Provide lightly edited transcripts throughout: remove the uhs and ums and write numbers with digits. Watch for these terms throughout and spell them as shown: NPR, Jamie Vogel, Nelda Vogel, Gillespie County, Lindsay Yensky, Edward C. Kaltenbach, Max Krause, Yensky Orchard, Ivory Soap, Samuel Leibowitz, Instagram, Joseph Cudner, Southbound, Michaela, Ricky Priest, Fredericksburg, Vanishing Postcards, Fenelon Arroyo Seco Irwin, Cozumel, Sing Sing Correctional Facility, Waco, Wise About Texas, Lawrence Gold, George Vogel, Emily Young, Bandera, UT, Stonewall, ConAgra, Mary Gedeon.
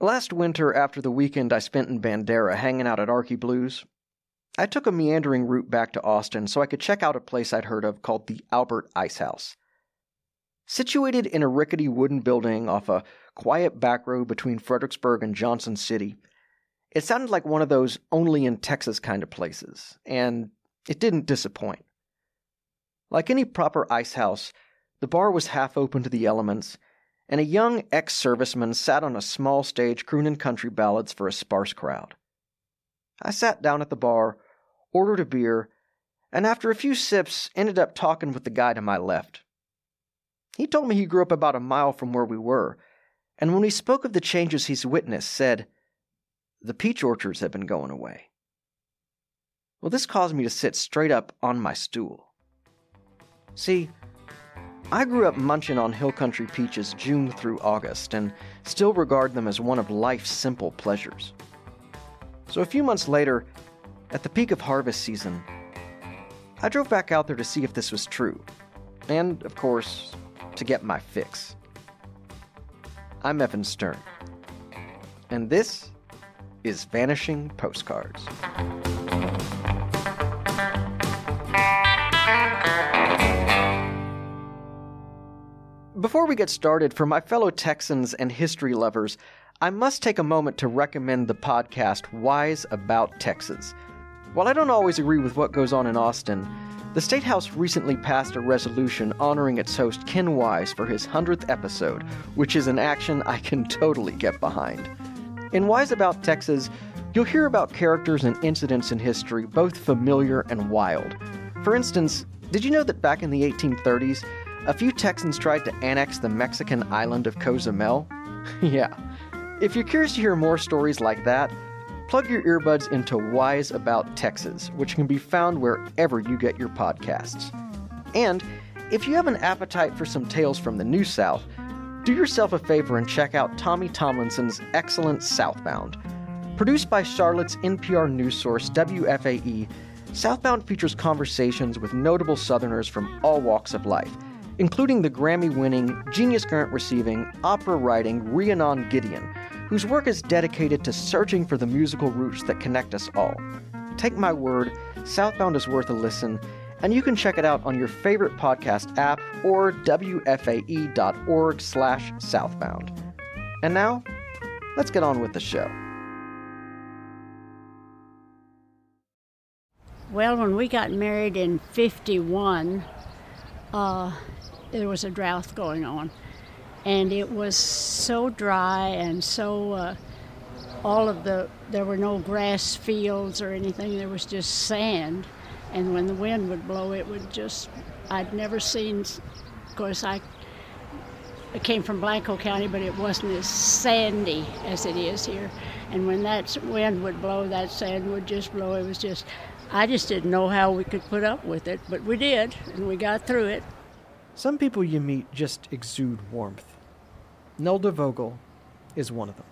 Last winter, after the weekend I spent in Bandera hanging out at Archie Blues, I took a meandering route back to Austin so I could check out a place I'd heard of called the Albert Ice House. Situated in a rickety wooden building off a quiet back road between Fredericksburg and Johnson City, it sounded like one of those only-in-Texas kind of places, and it didn't disappoint. Like any proper ice house, the bar was half open to the elements, and a young ex-serviceman sat on a small stage crooning country ballads for a sparse crowd. I sat down at the bar, ordered a beer, and after a few sips ended up talking with the guy to my left. He told me he grew up about a mile from where we were, and when he spoke of the changes he's witnessed, said, "The peach orchards have been going away." Well, this caused me to sit straight up on my stool. See, I grew up munching on hill country peaches June through August and still regard them as one of life's simple pleasures. So a few months later, at the peak of harvest season, I drove back out there to see if this was true, and, of course, to get my fix. I'm Evan Stern, and this is Vanishing Postcards. Before we get started, for my fellow Texans and history lovers, I must take a moment to recommend the podcast Wise About Texas. While I don't always agree with what goes on in Austin, the State House recently passed a resolution honoring its host Ken Wise for his 100th episode, which is an action I can totally get behind. In Wise About Texas, you'll hear about characters and incidents in history, both familiar and wild. For instance, did you know that back in the 1830s, a few Texans tried to annex the Mexican island of Cozumel? Yeah. If you're curious to hear more stories like that, plug your earbuds into Wise About Texas, which can be found wherever you get your podcasts. And if you have an appetite for some tales from the New South, do yourself a favor and check out Tommy Tomlinson's excellent Southbound. Produced by Charlotte's NPR news source, WFAE, Southbound features conversations with notable Southerners from all walks of life, including the Grammy-winning, Genius Grant-receiving, opera-writing Rhiannon Gideon, whose work is dedicated to searching for the musical roots that connect us all. Take my word, Southbound is worth a listen, and you can check it out on your favorite podcast app or wfae.org/southbound. And now, let's get on with the show. Well, when we got married in 1951, there was a drought going on. And it was so dry and so there were no grass fields or anything. There was just sand. And when the wind would blow, it would just, I'd never seen, of course, I came from Blanco County, but it wasn't as sandy as it is here. And when that wind would blow, that sand would just blow. It was just, I just didn't know how we could put up with it, but we did, and we got through it. Some people you meet just exude warmth. Nelda Vogel is one of them.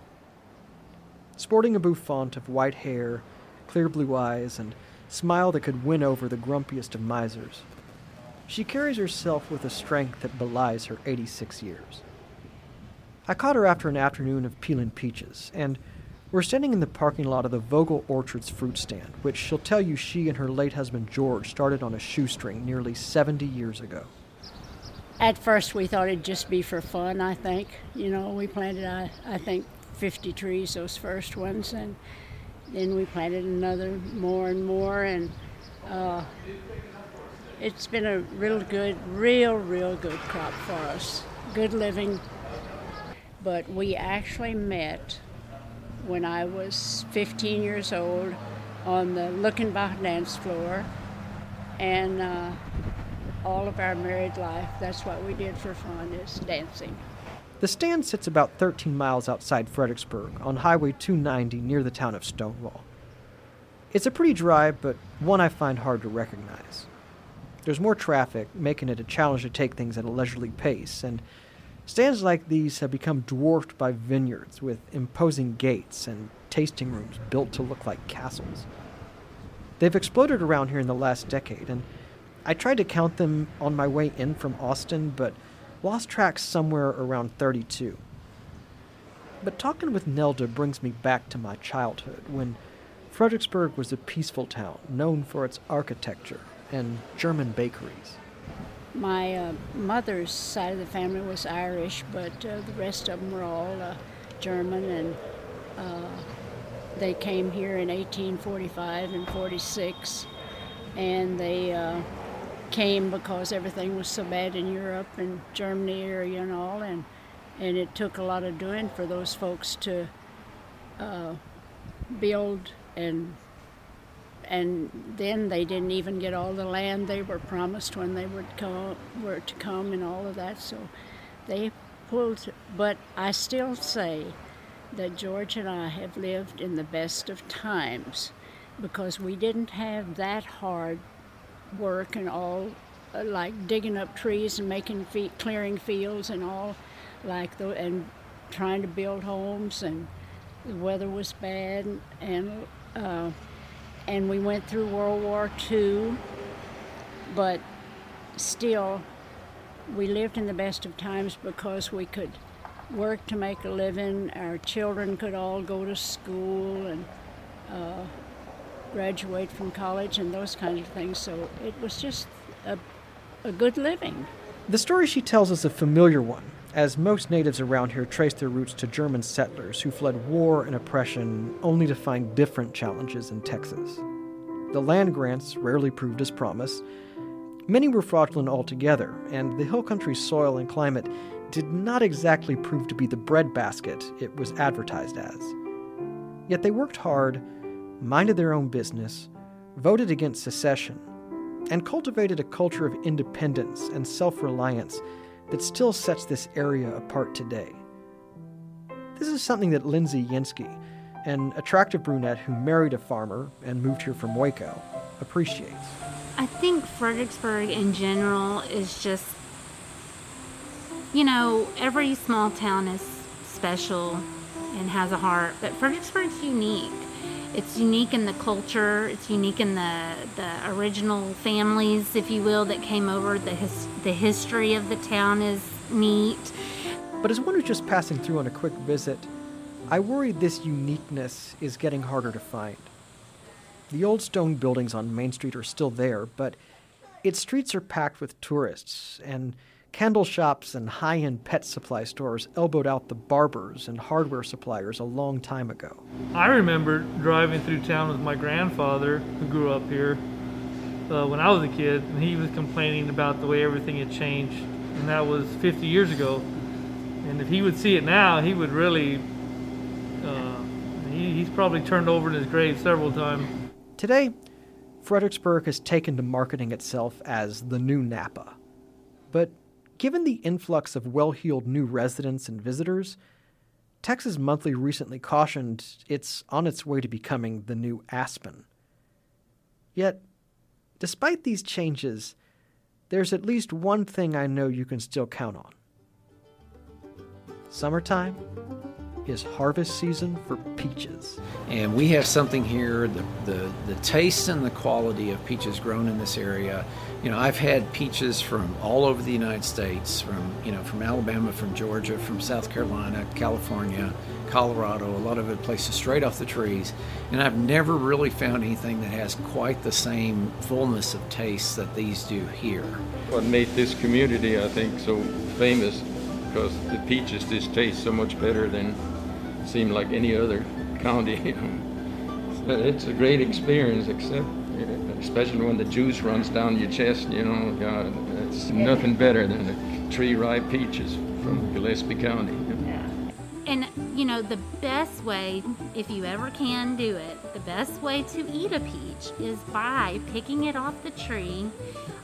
Sporting a bouffant of white hair, clear blue eyes, and smile that could win over the grumpiest of misers, she carries herself with a strength that belies her 86 years. I caught her after an afternoon of peeling peaches, and we're standing in the parking lot of the Vogel Orchards fruit stand, which she'll tell you she and her late husband George started on a shoestring nearly 70 years ago. At first, we thought it'd just be for fun, I think. You know, we planted, I think, 50 trees, those first ones, and then we planted another more and more, and it's been a real good crop for us. Good living. But we actually met when I was 15 years old on the Luckenbach dance floor, and all of our married life, that's what we did for fun, is dancing. The stand sits about 13 miles outside Fredericksburg on Highway 290 near the town of Stonewall. It's a pretty drive, but one I find hard to recognize. There's more traffic, making it a challenge to take things at a leisurely pace, and stands like these have become dwarfed by vineyards with imposing gates and tasting rooms built to look like castles. They've exploded around here in the last decade, and I tried to count them on my way in from Austin, but lost track somewhere around 32. But talking with Nelda brings me back to my childhood, when Fredericksburg was a peaceful town known for its architecture and German bakeries. My mother's side of the family was Irish, but the rest of them were all German, and they came here in 1845 and 46, and they came because everything was so bad in Europe and Germany area and all, and it took a lot of doing for those folks to build, and then they didn't even get all the land they were promised when they were to come and all of that, so they pulled. But I still say that George and I have lived in the best of times, because we didn't have that hard work and all, like digging up trees and making clearing fields and all, like and trying to build homes, and the weather was bad, and we went through World War II, but still we lived in the best of times because we could work to make a living. Our children could all go to school and graduate from college and those kinds of things, so it was just a good living. The story she tells is a familiar one, as most natives around here trace their roots to German settlers who fled war and oppression only to find different challenges in Texas. The land grants rarely proved as promised. Many were fraudulent altogether, and the hill country's soil and climate did not exactly prove to be the breadbasket it was advertised as. Yet they worked hard, minded their own business, voted against secession, and cultivated a culture of independence and self-reliance that still sets this area apart today. This is something that Lindsay Yensky, an attractive brunette who married a farmer and moved here from Waco, appreciates. I think Fredericksburg in general is just, you know, every small town is special and has a heart, but Fredericksburg's unique. It's unique in the culture, it's unique in the original families, if you will, that came over. The history of the town is neat. But as one who's just passing through on a quick visit, I worry this uniqueness is getting harder to find. The old stone buildings on Main Street are still there, but its streets are packed with tourists, and candle shops and high-end pet supply stores elbowed out the barbers and hardware suppliers a long time ago. I remember driving through town with my grandfather, who grew up here, when I was a kid, and he was complaining about the way everything had changed, and that was 50 years ago. And if he would see it now, he would really, he's probably turned over in his grave several times. Today, Fredericksburg has taken to marketing itself as the new Napa. But given the influx of well-heeled new residents and visitors, Texas Monthly recently cautioned it's on its way to becoming the new Aspen. Yet, despite these changes, there's at least one thing I know you can still count on. Summertime is harvest season for peaches. And we have something here, the taste and the quality of peaches grown in this area. You know, I've had peaches from all over the United States, from Alabama, from Georgia, from South Carolina, California, Colorado, a lot of other places straight off the trees. And I've never really found anything that has quite the same fullness of taste that these do here. What made this community, I think, so famous, because the peaches just taste so much better than seem like any other county. It's a great experience, except especially when the juice runs down your chest. God, it's nothing better than the tree ripe peaches from Gillespie County. Yeah. And the best way, if you ever can do it, the best way to eat a peach is by picking it off the tree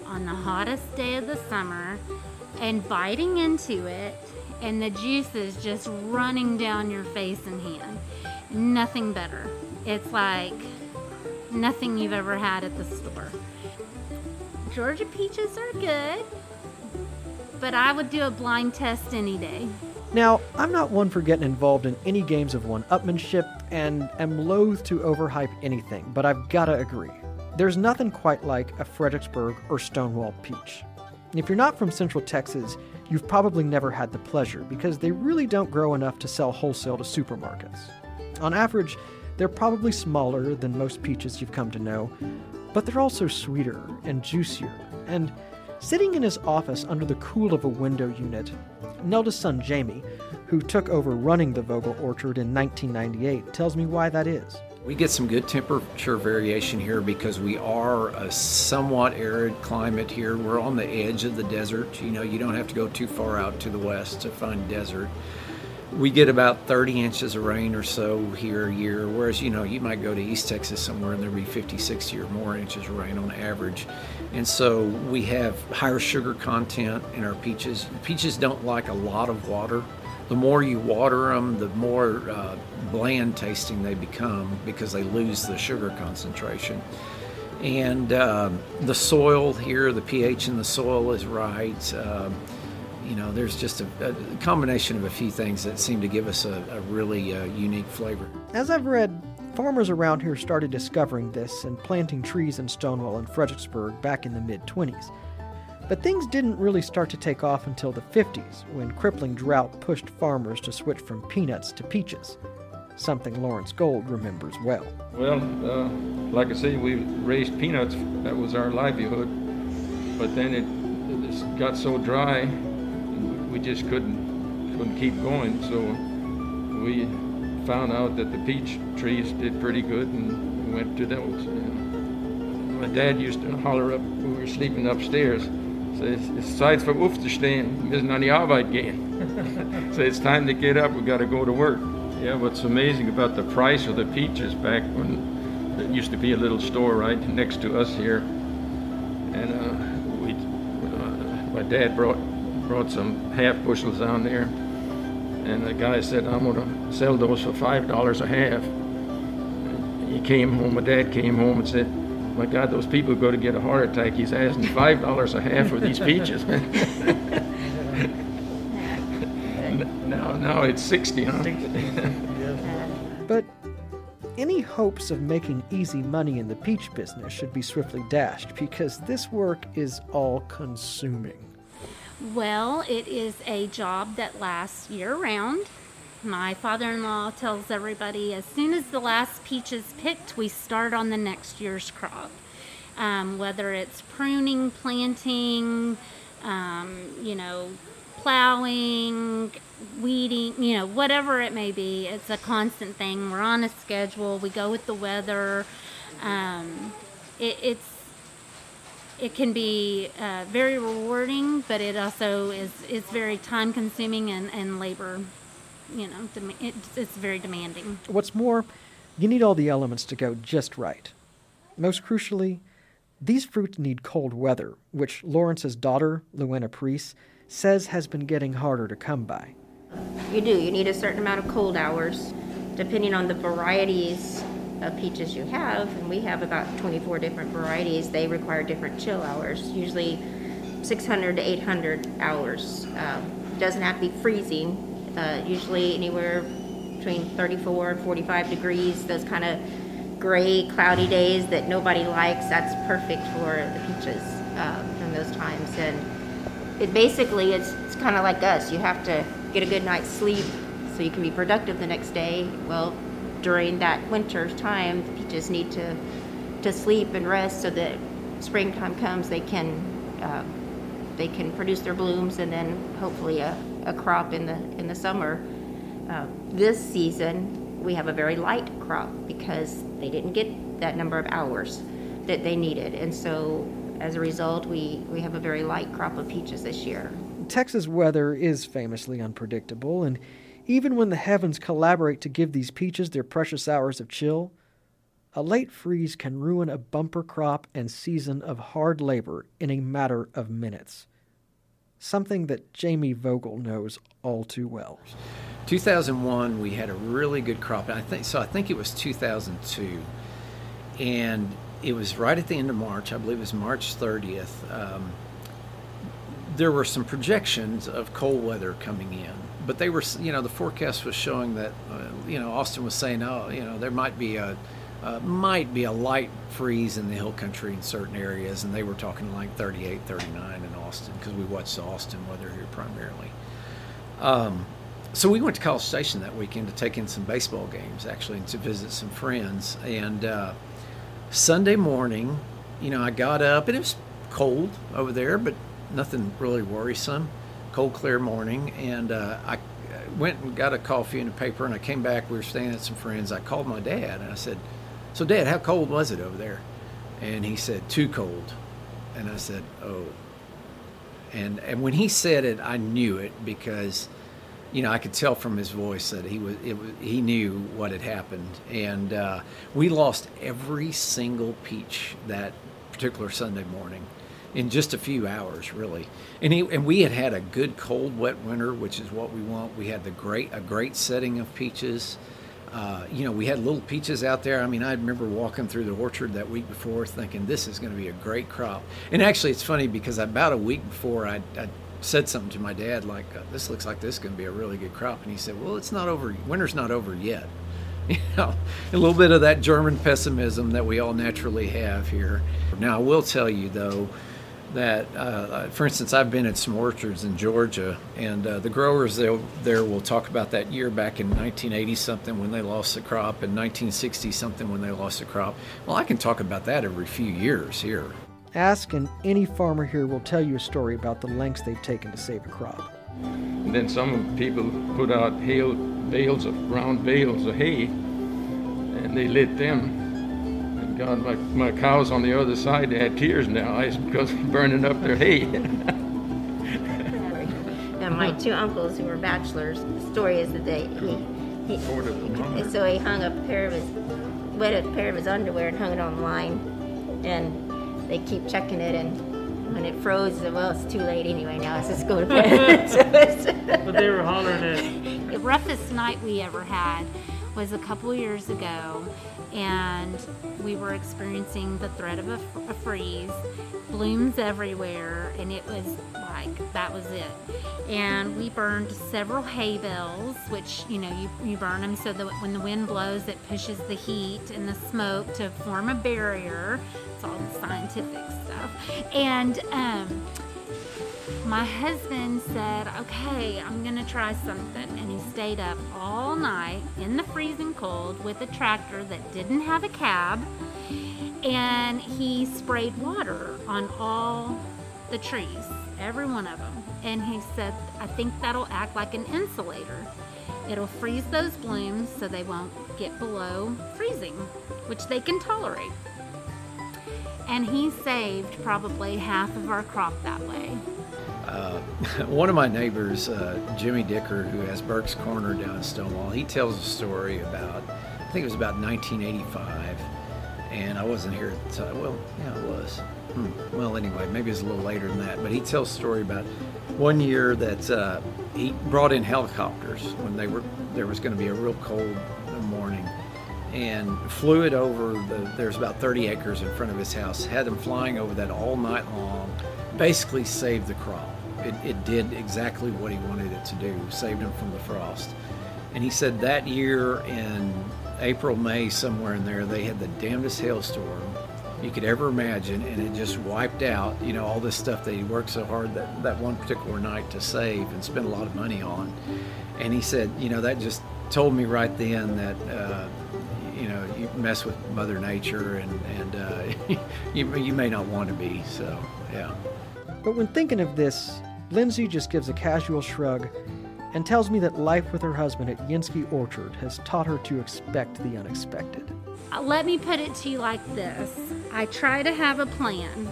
on the hottest day of the summer and biting into it, and the juice is just running down your face and hand. Nothing better. It's like nothing you've ever had at the store. Georgia peaches are good, but I would do a blind test any day. Now, I'm not one for getting involved in any games of one-upmanship, and am loath to overhype anything, but I've gotta agree. There's nothing quite like a Fredericksburg or Stonewall peach. If you're not from Central Texas, you've probably never had the pleasure because they really don't grow enough to sell wholesale to supermarkets. On average, they're probably smaller than most peaches you've come to know, but they're also sweeter and juicier. And sitting in his office under the cool of a window unit, Nelda's son Jamie, who took over running the Vogel Orchard in 1998, tells me why that is. We get some good temperature variation here because we are a somewhat arid climate here. We're on the edge of the desert. You know, you don't have to go too far out to the west to find desert. We get about 30 inches of rain or so here a year, whereas, you know, you might go to East Texas somewhere and there'll be 50, 60 or more inches of rain on average. And so we have higher sugar content in our peaches. Peaches don't like a lot of water. The more you water them, the more bland tasting they become because they lose the sugar concentration. And the soil here, the pH in the soil is right. You know, there's just a combination of a few things that seem to give us a really unique flavor. As I've read, farmers around here started discovering this and planting trees in Stonewall and Fredericksburg back in the mid-20s. But things didn't really start to take off until the 50s, when crippling drought pushed farmers to switch from peanuts to peaches, something Lawrence Gold remembers well. Well, like I say, we raised peanuts. That was our livelihood. But then it got so dry, we just couldn't keep going, so we found out that the peach trees did pretty good and we went to those. And my dad used to holler up, we were sleeping upstairs, say, it's Zeit für Aufzustehen, wir müssen an die Arbeit gehen. So it's time to get up, we got to go to work. Yeah, what's amazing about the price of the peaches back when there used to be a little store right next to us here, and my dad brought some half bushels down there, and the guy said, I'm gonna sell those for $5 a half. And he came home, my dad came home and said, my God, those people are going to get a heart attack. He's asking $5 a half for these peaches. now it's 60, huh? But any hopes of making easy money in the peach business should be swiftly dashed because this work is all-consuming. Well, it is a job that lasts year-round. My father-in-law tells everybody, as soon as the last peach is picked, we start on the next year's crop. Whether it's pruning, planting, you know, plowing, weeding, you know, whatever it may be, it's a constant thing. We're on a schedule. We go with the weather. It can be very rewarding, but it also is very time-consuming and labor, you know, it's very demanding. What's more, you need all the elements to go just right. Most crucially, these fruits need cold weather, which Lawrence's daughter, Luanna Priest, says has been getting harder to come by. You do. You need a certain amount of cold hours, depending on the varieties of peaches you have, and we have about 24 different varieties. They require different chill hours, usually 600 to 800 hours. Doesn't have to be freezing, usually anywhere between 34 and 45 degrees, those kind of gray, cloudy days that nobody likes. That's perfect for the peaches from those times. And it basically, it's kind of like us. You have to get a good night's sleep so you can be productive the next day. Well, during that winter time, the peaches need to sleep and rest so that springtime comes, they can produce their blooms and then hopefully a crop in the summer. This season, we have a very light crop because they didn't get that number of hours that they needed. And so as a result, we have a very light crop of peaches this year. Texas weather is famously unpredictable, and even when the heavens collaborate to give these peaches their precious hours of chill, a late freeze can ruin a bumper crop and season of hard labor in a matter of minutes. Something that Jamie Vogel knows all too well. 2001, we had a really good crop. I think it was 2002. And it was right at the end of March. I believe it was March 30th. There were some projections of cold weather coming in. But they were, you know, the forecast was showing that, Austin was saying, oh, you know, there might be a Might be a light freeze in the hill country in certain areas, and they were talking like 38, 39 in Austin, because we watched the Austin weather here primarily. So we went to College Station that weekend to take in some baseball games, actually, and to visit some friends. And Sunday morning, you know, I got up, and it was cold over there, but nothing really worrisome. Cold, clear morning, and I went and got a coffee and a paper, and I came back. We were staying at some friends. I called my dad, and I said, "So, Dad, how cold was it over there?" And he said, "Too cold." And I said, "Oh." And when he said it, I knew it, because, you know, I could tell from his voice that he knew what had happened. And we lost every single peach that particular Sunday morning, in just a few hours, really. And we had had a good cold, wet winter, which is what we want. We had a great setting of peaches. You know, we had little peaches out there. I mean, I remember walking through the orchard that week before thinking, this is going to be a great crop. And actually, it's funny, because about a week before, I said something to my dad, like, this looks like this is going to be a really good crop. And he said, well, it's not over. Winter's not over yet. You know, a little bit of that German pessimism that we all naturally have here. Now, I will tell you, though, that, for instance, I've been at some orchards in Georgia, and the growers there will talk about that year back in 1980-something when they lost the crop, and 1960-something when they lost the crop. Well, I can talk about that every few years here. Ask, and any farmer here will tell you a story about the lengths they've taken to save a crop. And then some people put out round bales of hay, and they lit them. God, my cows on the other side, they had tears in their eyes because we're burning up their hay. And my two uncles, who were bachelors, the story is that he hung a pair of his underwear and hung it on the line, and they keep checking it, and when it froze, they said, well, it's too late anyway, now let's just go to bed. But they were hollering it. The roughest night we ever had was a couple years ago, and we were experiencing the threat of a freeze, blooms everywhere, and it was like, that was it. And we burned several hay bales, which, you know, you burn them so that when the wind blows, it pushes the heat and the smoke to form a barrier. It's all scientific stuff. And my husband said, okay, I'm gonna try something. And he stayed up all night in the freezing cold with a tractor that didn't have a cab, and he sprayed water on all the trees, every one of them. And he said, I think that'll act like an insulator. It'll freeze those blooms so they won't get below freezing, which they can tolerate. And he saved probably half of our crop that way. One of my neighbors, Jimmy Dicker, who has Burke's Corner down in Stonewall, he tells a story about, I think it was about 1985, and I wasn't here at the time. Well, yeah, I was. Well, anyway, maybe it's a little later than that, but he tells a story about one year that he brought in helicopters when there was going to be a real cold morning, and flew it over, there's about 30 acres in front of his house, had them flying over that all night long, basically saved the crop. It did exactly what he wanted it to do, saved him from the frost. And he said that year in April, May, somewhere in there, they had the damnedest hailstorm you could ever imagine, and it just wiped out, you know, all this stuff that he worked so hard that one particular night to save and spend a lot of money on. And he said, you know, that just told me right then that, you know, you mess with Mother Nature, and you may not want to be, so, yeah. But when thinking of this, Lindsay just gives a casual shrug and tells me that life with her husband at Yensky Orchard has taught her to expect the unexpected. Let me put it to you like this. I try to have a plan.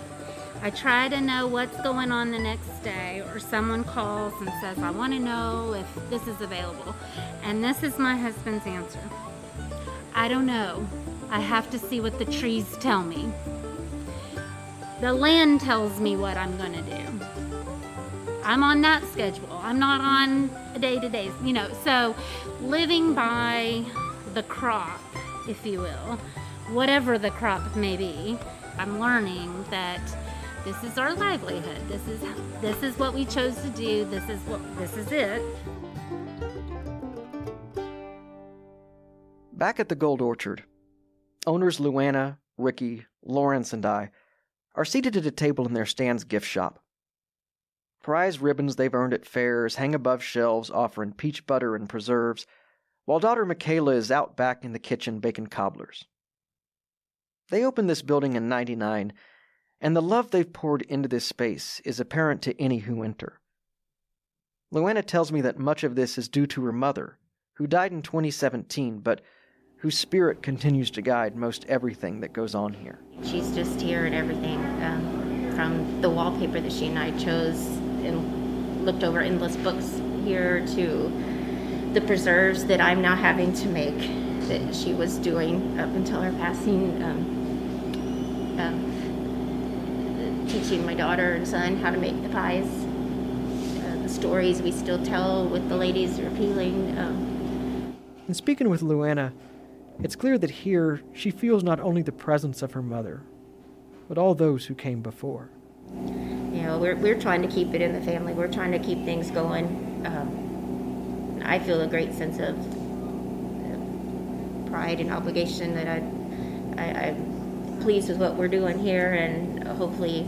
I try to know what's going on the next day, or someone calls and says, I want to know if this is available. And this is my husband's answer. I don't know. I have to see what the trees tell me. The land tells me what I'm going to do. I'm on that schedule. I'm not on a day-to-day, you know. So living by the crop, if you will, whatever the crop may be, I'm learning that this is our livelihood. This is what we chose to do. This is it. Back at the Gold Orchard, Owners Luanna, Ricky, Lawrence, and I are seated at a table in their Stan's gift shop. Prize ribbons they've earned at fairs hang above shelves offering peach butter and preserves, while daughter Michaela is out back in the kitchen baking cobblers. They opened this building in '99, and the love they've poured into this space is apparent to any who enter. Luanna tells me that much of this is due to her mother, who died in 2017, but whose spirit continues to guide most everything that goes on here. She's just here at everything, from the wallpaper that she and I chose and looked over endless books here to the preserves that I'm now having to make that she was doing up until her passing, teaching my daughter and son how to make the pies. The stories we still tell with the ladies repealing. And speaking with Luanna, it's clear that here she feels not only the presence of her mother, but all those who came before. You know, we're trying to keep it in the family. We're trying to keep things going. I feel a great sense of pride and obligation that I'm pleased with what we're doing here, and hopefully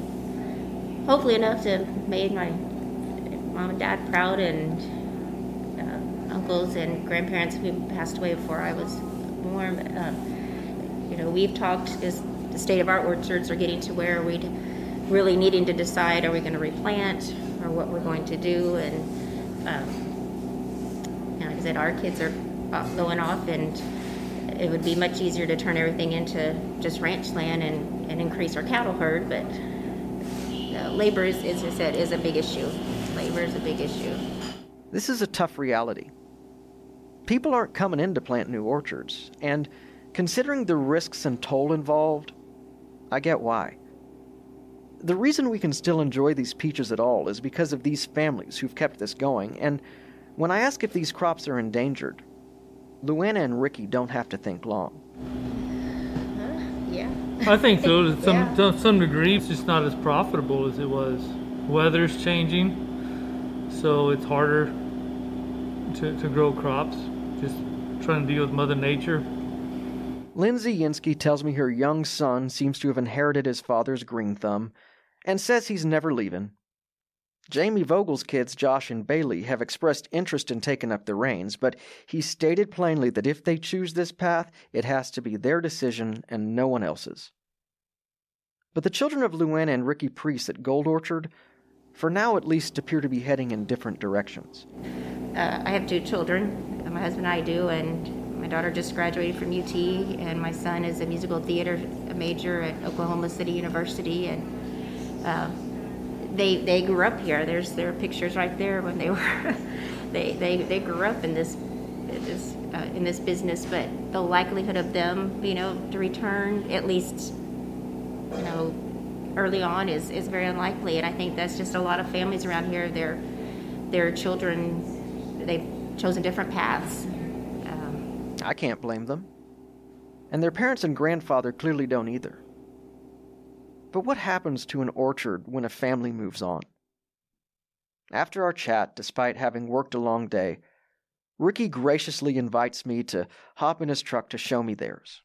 enough to make my mom and dad proud, and uncles and grandparents who passed away before I was born. You know, we've talked, is the state of our orchards are getting to where we'd really needing to decide, are we going to replant or what we're going to do, and you know, like I said, our kids are going off, and it would be much easier to turn everything into just ranch land and increase our cattle herd, but labor, as I said, is a big issue. Labor is a big issue. This is a tough reality. People aren't coming in to plant new orchards, and considering the risks and toll involved, I get why. The reason we can still enjoy these peaches at all is because of these families who've kept this going, and when I ask if these crops are endangered, Luanna and Ricky don't have to think long. Yeah. I think so. To some degree, it's just not as profitable as it was. Weather's changing, so it's harder to grow crops, just trying to deal with Mother Nature. Lindsay Yensky tells me her young son seems to have inherited his father's green thumb and says he's never leaving. Jamie Vogel's kids, Josh and Bailey, have expressed interest in taking up the reins, but he stated plainly that if they choose this path, it has to be their decision and no one else's. But the children of Luanna and Ricky Priest at Gold Orchard, for now at least, appear to be heading in different directions. I have two children, my husband and I do, and my daughter just graduated from UT, and my son is a musical theater major at Oklahoma City University, and they grew up here. There's their pictures right there when they were they grew up in this business. But the likelihood of them, you know, to return, at least, you know, early on, is very unlikely. And I think that's just a lot of families around here. Their children, they've chosen different paths. I can't blame them. And their parents and grandfather clearly don't either. But what happens to an orchard when a family moves on? After our chat, despite having worked a long day, Ricky graciously invites me to hop in his truck to show me theirs.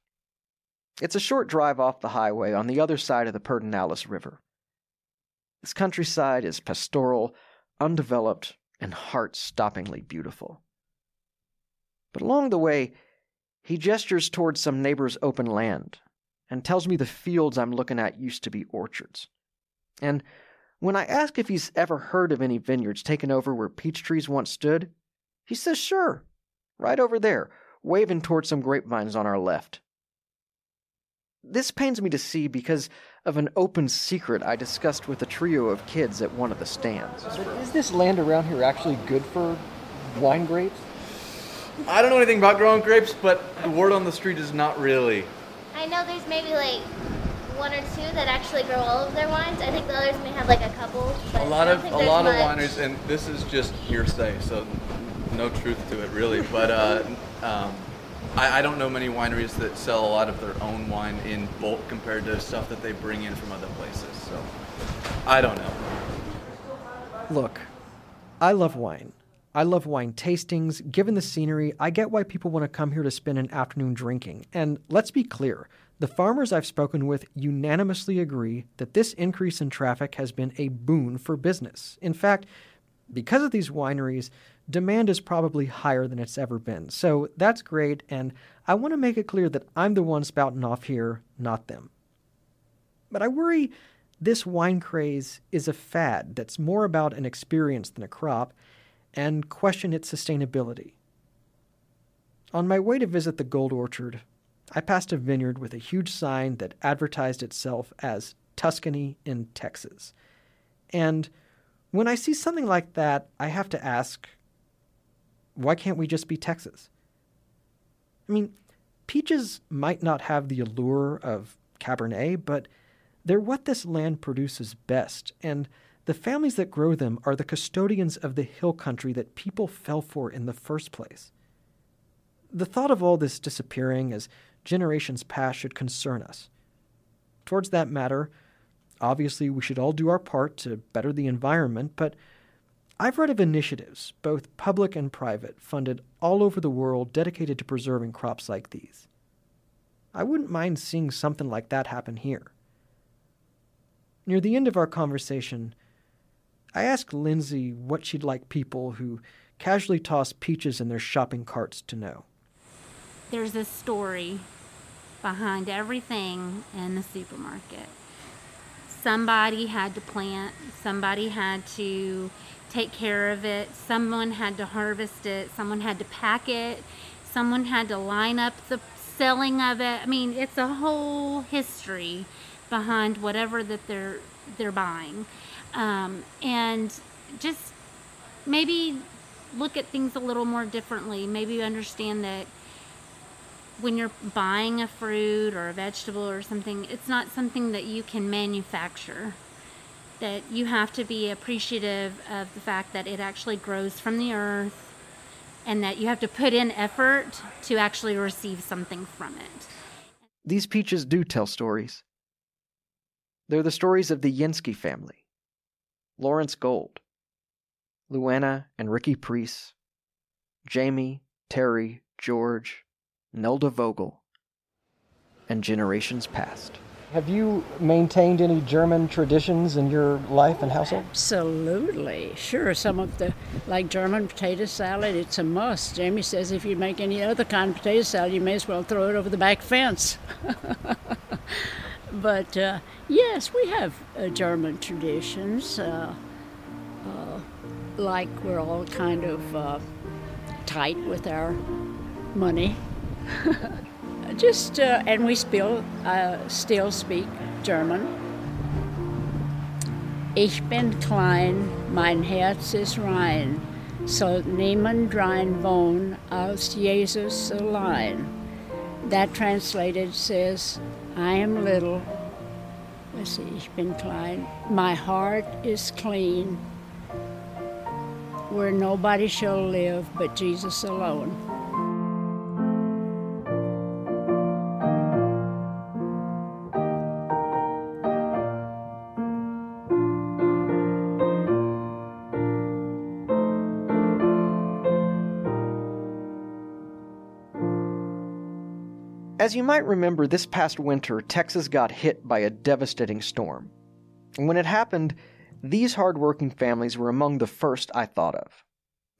It's a short drive off the highway on the other side of the Pedernales River. This countryside is pastoral, undeveloped, and heart-stoppingly beautiful. But along the way, he gestures towards some neighbor's open land and tells me the fields I'm looking at used to be orchards. And when I ask if he's ever heard of any vineyards taken over where peach trees once stood, he says, sure, right over there, waving towards some grapevines on our left. This pains me to see because of an open secret I discussed with a trio of kids at one of the stands. But is this land around here actually good for wine grapes? I don't know anything about growing grapes, but the word on the street is not really. I know there's maybe like one or two that actually grow all of their wines. I think the others may have like a couple. But a lot of wineries, and this is just hearsay, so no truth to it really. But I don't know many wineries that sell a lot of their own wine in bulk compared to stuff that they bring in from other places. So I don't know. Look, I love wine. I love wine tastings. Given the scenery, I get why people want to come here to spend an afternoon drinking. And let's be clear, the farmers I've spoken with unanimously agree that this increase in traffic has been a boon for business. In fact, because of these wineries, demand is probably higher than it's ever been. So that's great, and I want to make it clear that I'm the one spouting off here, not them. But I worry this wine craze is a fad that's more about an experience than a crop, and question its sustainability. On my way to visit the Gold Orchard, I passed a vineyard with a huge sign that advertised itself as Tuscany in Texas. And when I see something like that, I have to ask, why can't we just be Texas? I mean, peaches might not have the allure of Cabernet, but they're what this land produces best, and the families that grow them are the custodians of the hill country that people fell for in the first place. The thought of all this disappearing as generations pass should concern us. Towards that matter, obviously we should all do our part to better the environment, but I've read of initiatives, both public and private, funded all over the world dedicated to preserving crops like these. I wouldn't mind seeing something like that happen here. Near the end of our conversation, I asked Lindsay what she'd like people who casually toss peaches in their shopping carts to know. There's a story behind everything in the supermarket. Somebody had to plant, somebody had to take care of it, someone had to harvest it, someone had to pack it, someone had to line up the selling of it. I mean, it's a whole history behind whatever that they're buying. And just maybe look at things a little more differently. Maybe understand that when you're buying a fruit or a vegetable or something, it's not something that you can manufacture, that you have to be appreciative of the fact that it actually grows from the earth and that you have to put in effort to actually receive something from it. These peaches do tell stories. They're the stories of the Yensky family. Lawrence Gold, Luanna and Ricky Priest, Jamie, Terry, George, Nelda Vogel, and generations past. Have you maintained any German traditions in your life and household? Absolutely. Sure, some of the, like German potato salad, it's a must. Jamie says if you make any other kind of potato salad, you may as well throw it over the back fence. But yes, we have German traditions, like we're all kind of tight with our money. Just and we still speak German. Ich bin klein, mein Herz ist rein, soll niemand drein wohnen als Jesus allein. That translated says, I am little, let's see, ich bin klein, my heart is clean, where nobody shall live but Jesus alone. As you might remember, this past winter, Texas got hit by a devastating storm. And when it happened, these hardworking families were among the first I thought of.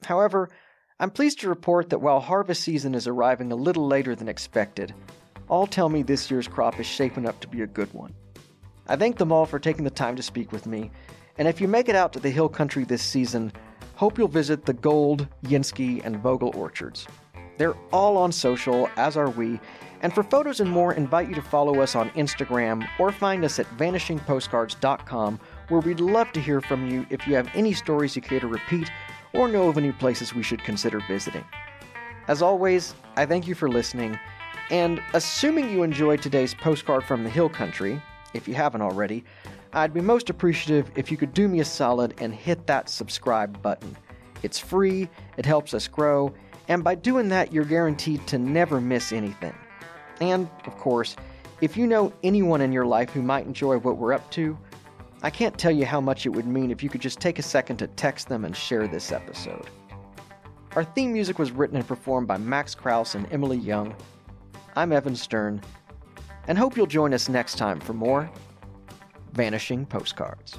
However, I'm pleased to report that while harvest season is arriving a little later than expected, all tell me this year's crop is shaping up to be a good one. I thank them all for taking the time to speak with me, and if you make it out to the Hill Country this season, hope you'll visit the Gold, Yensky, and Vogel Orchards. They're all on social, as are we, and for photos and more, invite you to follow us on Instagram or find us at vanishingpostcards.com, where we'd love to hear from you if you have any stories you care to repeat or know of any places we should consider visiting. As always, I thank you for listening, and assuming you enjoyed today's postcard from the Hill Country, if you haven't already, I'd be most appreciative if you could do me a solid and hit that subscribe button. It's free, it helps us grow, and by doing that, you're guaranteed to never miss anything. And, of course, if you know anyone in your life who might enjoy what we're up to, I can't tell you how much it would mean if you could just take a second to text them and share this episode. Our theme music was written and performed by Max Krause and Emily Young. I'm Evan Stern, and hope you'll join us next time for more Vanishing Postcards.